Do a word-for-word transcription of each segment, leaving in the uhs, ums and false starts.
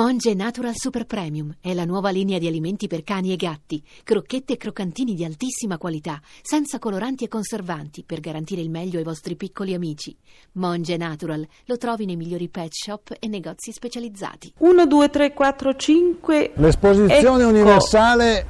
Monge Natural Super Premium è la nuova linea di alimenti per cani e gatti, crocchette e croccantini di altissima qualità, senza coloranti e conservanti, per garantire il meglio ai vostri piccoli amici. Monge Natural lo trovi nei migliori pet shop e negozi specializzati. uno, due, tre, quattro, cinque... L'esposizione ecco. universale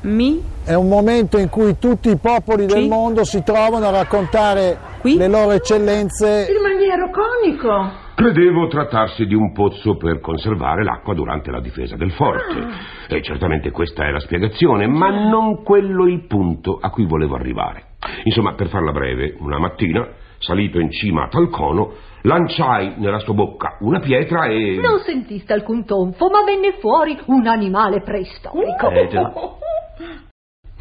Mi. è un momento in cui tutti i popoli Ci. del mondo si trovano a raccontare Qui. le loro eccellenze... In maniera conico... Credevo trattarsi di un pozzo per conservare l'acqua durante la difesa del forte. Ah. E certamente questa è la spiegazione, ma non quello il punto a cui volevo arrivare. Insomma, per farla breve, una mattina, salito in cima a tal cono, lanciai nella sua bocca una pietra e... Non sentiste alcun tonfo, ma venne fuori un animale preistorico. Eh, già.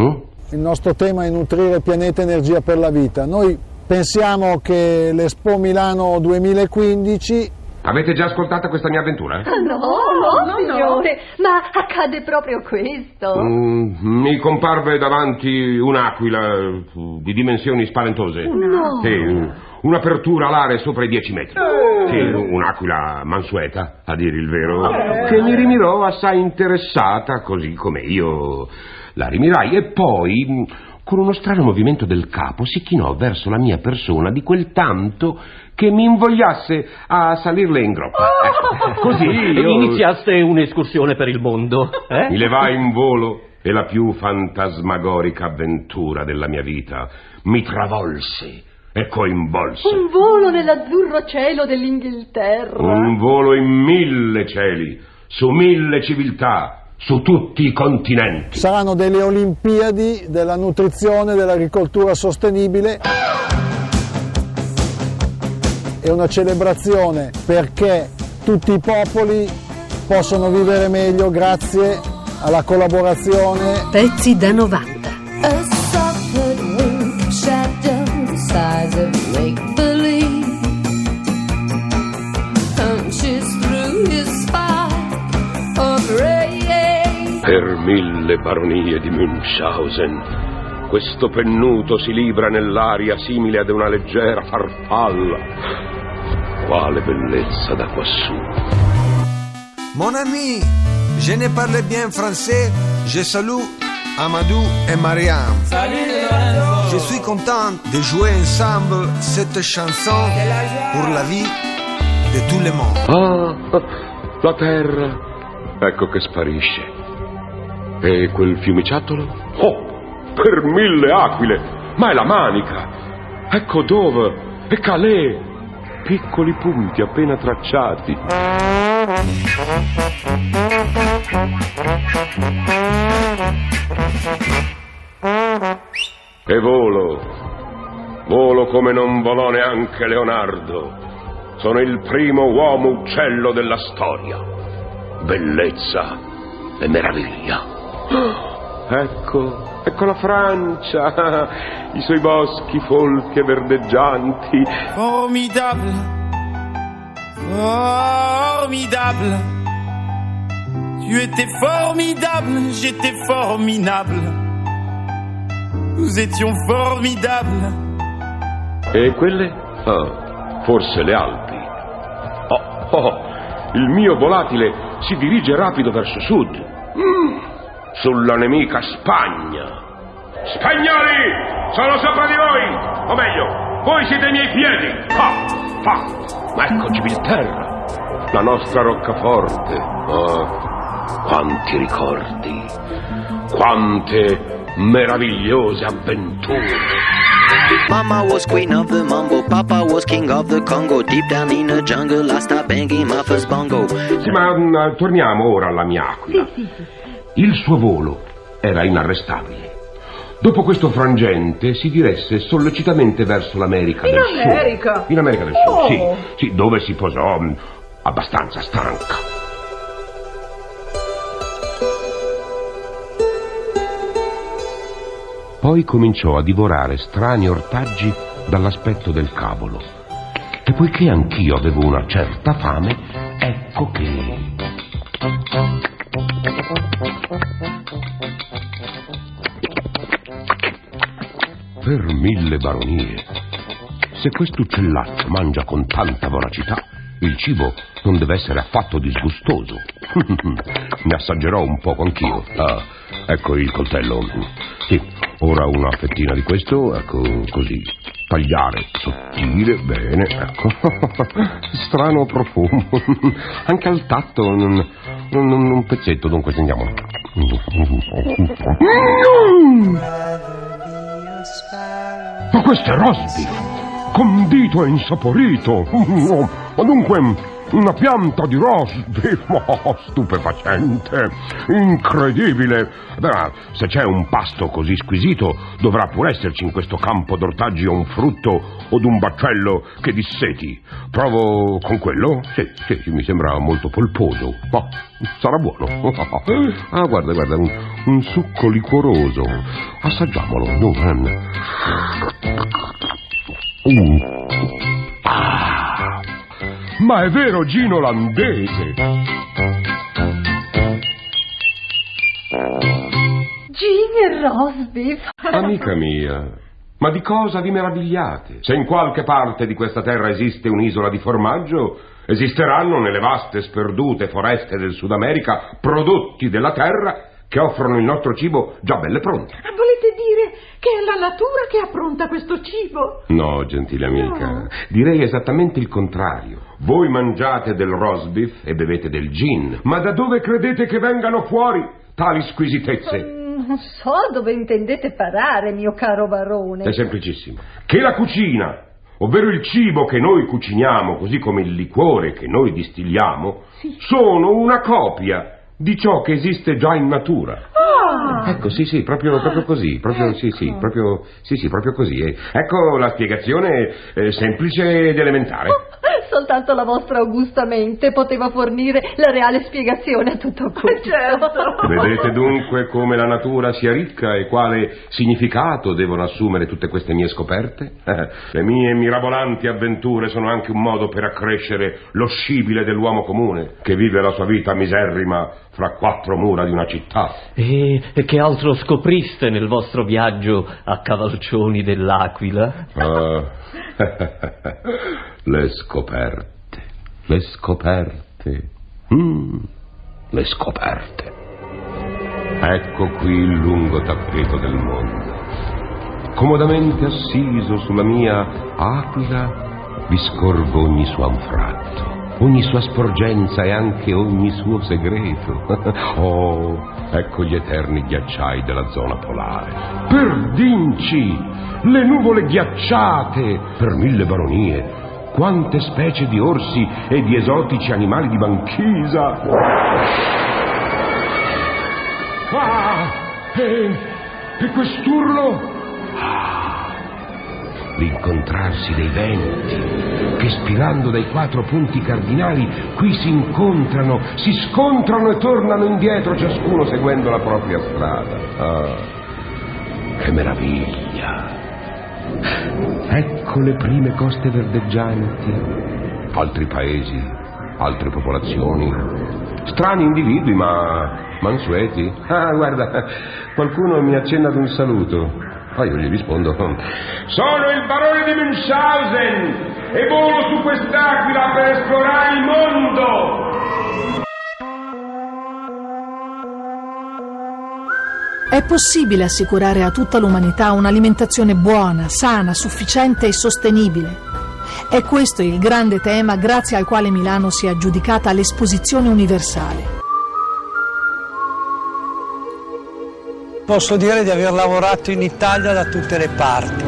mm? Il nostro tema è nutrire il pianeta energia per la vita. Noi... Pensiamo che l'Expo Milano duemilaquindici... Avete già ascoltato questa mia avventura? Eh? No, no, no, signore, no. Ma accade proprio questo. Mm, mi comparve davanti un'aquila di dimensioni spaventose. No. Sì, un'apertura alare sopra i dieci metri. Eh. Sì, un'aquila mansueta, a dire il vero, eh. che mi rimirò assai interessata, così come io la rimirai. E poi... Con uno strano movimento del capo si chinò verso la mia persona di quel tanto che mi invogliasse a salirle in groppa. Oh! Così io... iniziaste un'escursione per il mondo. Eh? Mi levai in volo e la più fantasmagorica avventura della mia vita mi travolse e coinvolse. Un volo nell'azzurro cielo dell'Inghilterra. Un volo in mille cieli, su mille civiltà. Su tutti i continenti. Saranno delle Olimpiadi della nutrizione, dell'agricoltura sostenibile. È una celebrazione perché tutti i popoli possono vivere meglio grazie alla collaborazione. Pezzi da novanta. Per mille baronie di Münchhausen, questo pennuto si libra nell'aria simile ad una leggera farfalla. Quale bellezza da quassù! Mon ami, je ne parle bien français, je salue Amadou e Mariam. Salut, je suis content de jouer ensemble cette chanson pour la vie de tout le monde. Ah, la terra, ecco che sparisce. E quel fiumiciattolo? Oh, per mille aquile! Ma è la Manica! Ecco dove! E Calais! Piccoli punti appena tracciati. E volo! Volo come non volò neanche Leonardo! Sono il primo uomo uccello della storia! Bellezza e meraviglia! Ecco, ecco la Francia, i suoi boschi folti e verdeggianti. Formidable, formidable. Tu étais formidable, j'étais formidable. Nous étions formidables. E quelle? Ah, forse le Alpi. Oh, oh, il mio volatile si dirige rapido verso sud. Mm. Sulla nemica Spagna. Spagnoli, sono sopra di voi, o meglio, voi siete ai miei piedi. Ah, ah. Ma ecco Gibilterra, la nostra roccaforte. Ah, quanti ricordi, quante meravigliose avventure. Mama was queen of the mambo, papa was king of the Congo. Deep down in the jungle I start banging my first bongo. Sì, ma mh, torniamo ora alla mia aquila. Sì, sì. Il suo volo era inarrestabile. Dopo questo frangente si diresse sollecitamente verso l'America del Sud. In America? In America del Sud, sì, sì, dove si posò abbastanza stanca. Poi cominciò a divorare strani ortaggi dall'aspetto del cavolo. E poiché anch'io avevo una certa fame, ecco che... Per mille baronie, se quest'uccellaccio mangia con tanta voracità, Il cibo non deve essere affatto disgustoso. Ne assaggerò un poco anch'io. Ah, ecco il coltello. Sì, ora una fettina di questo, ecco, così. Tagliare sottile, bene, ecco. Strano profumo. Anche al tatto. Un, un, un pezzetto, dunque, sentiamo. Mm! Ma questo è roast beef, condito e insaporito. Ma dunque, una pianta di roast beef, oh, stupefacente, incredibile. Beh, se c'è un pasto così squisito, dovrà pur esserci in questo campo d'ortaggi un frutto o un baccello che disseti. Provo con quello? Sì, sì, mi sembra molto polposo, ma oh, sarà buono. Ah, guarda, guarda, un, un succo liquoroso. Assaggiamolo. Mm. Ma è vero gin olandese! Gin e roast beef! Amica mia, ma di cosa vi meravigliate? Se in qualche parte di questa terra esiste un'isola di formaggio, esisteranno nelle vaste sperdute foreste del Sud America prodotti della terra che offrono il nostro cibo già belle pronte. Ah, volete dire che è la natura che appronta questo cibo? No, gentile amica, no. Direi esattamente il contrario. Voi mangiate del roast beef e bevete del gin, ma da dove credete che vengano fuori tali squisitezze? Non so dove intendete parare, mio caro barone. È semplicissimo. Che la cucina, ovvero il cibo che noi cuciniamo, così come il liquore che noi distilliamo, sì, sono una copia di ciò che esiste già in natura. Ah! Ecco, sì, sì, proprio, proprio così, proprio, ecco. sì, sì, proprio, sì, sì, proprio così. Ecco la spiegazione eh, semplice ed elementare. Oh, soltanto la vostra augusta mente poteva fornire la reale spiegazione a tutto questo. Certo. Vedete dunque come la natura sia ricca e quale significato devono assumere tutte queste mie scoperte? Eh, le mie mirabolanti avventure sono anche un modo per accrescere lo scibile dell'uomo comune, che vive la sua vita miserrima fra quattro mura di una città. E, e che altro scopriste nel vostro viaggio a cavalcioni dell'Aquila? Uh, le scoperte, le scoperte, mm, le scoperte. Ecco qui il lungo tappeto del mondo. Comodamente assiso sulla mia Aquila, vi scorgo ogni suo anfratto, ogni sua sporgenza e anche ogni suo segreto. Oh, ecco gli eterni ghiacciai della zona polare. Perdinci, le nuvole ghiacciate, per mille baronie, quante specie di orsi e di esotici animali di banchisa. Ah, e, e quest'urlo? Ah! L'incontrarsi dei venti che spirando dai quattro punti cardinali qui si incontrano, si scontrano e tornano indietro, ciascuno seguendo la propria strada. Ah, che meraviglia! Ecco le prime coste verdeggianti, altri paesi, altre popolazioni, strani individui ma mansueti. Ah, guarda, qualcuno mi accenna ad un saluto. Ah, io gli rispondo. Sono il barone di Münchhausen e volo su quest'aquila per esplorare il mondo. È possibile assicurare a tutta l'umanità un'alimentazione buona, sana, sufficiente e sostenibile. È questo il grande tema grazie al quale Milano si è aggiudicata all'Esposizione Universale. Posso dire di aver lavorato in Italia da tutte le parti.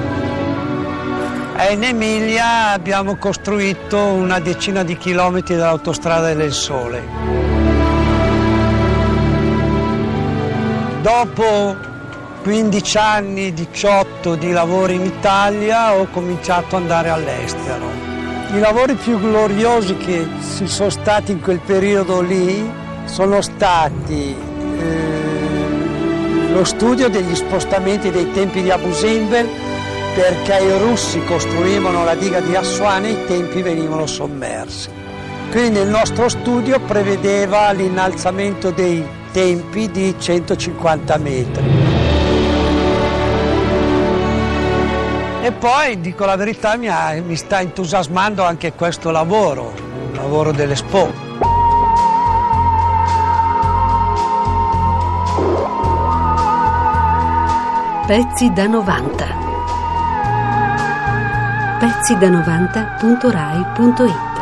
E in Emilia abbiamo costruito una decina di chilometri dell'autostrada del Sole. Dopo quindici anni, diciotto di lavori in Italia, ho cominciato ad andare all'estero. I lavori più gloriosi che ci sono stati in quel periodo lì sono stati eh, lo studio degli spostamenti dei tempi di Abu Simbel, perché i russi costruivano la diga di Assuan e i tempi venivano sommersi. Quindi il nostro studio prevedeva l'innalzamento dei tempi di centocinquanta metri. E poi, dico la verità, mi, ha, mi sta entusiasmando anche questo lavoro. lavoro dell'Expo. Pezzi da novanta. Pezzi da novanta punto rai punto it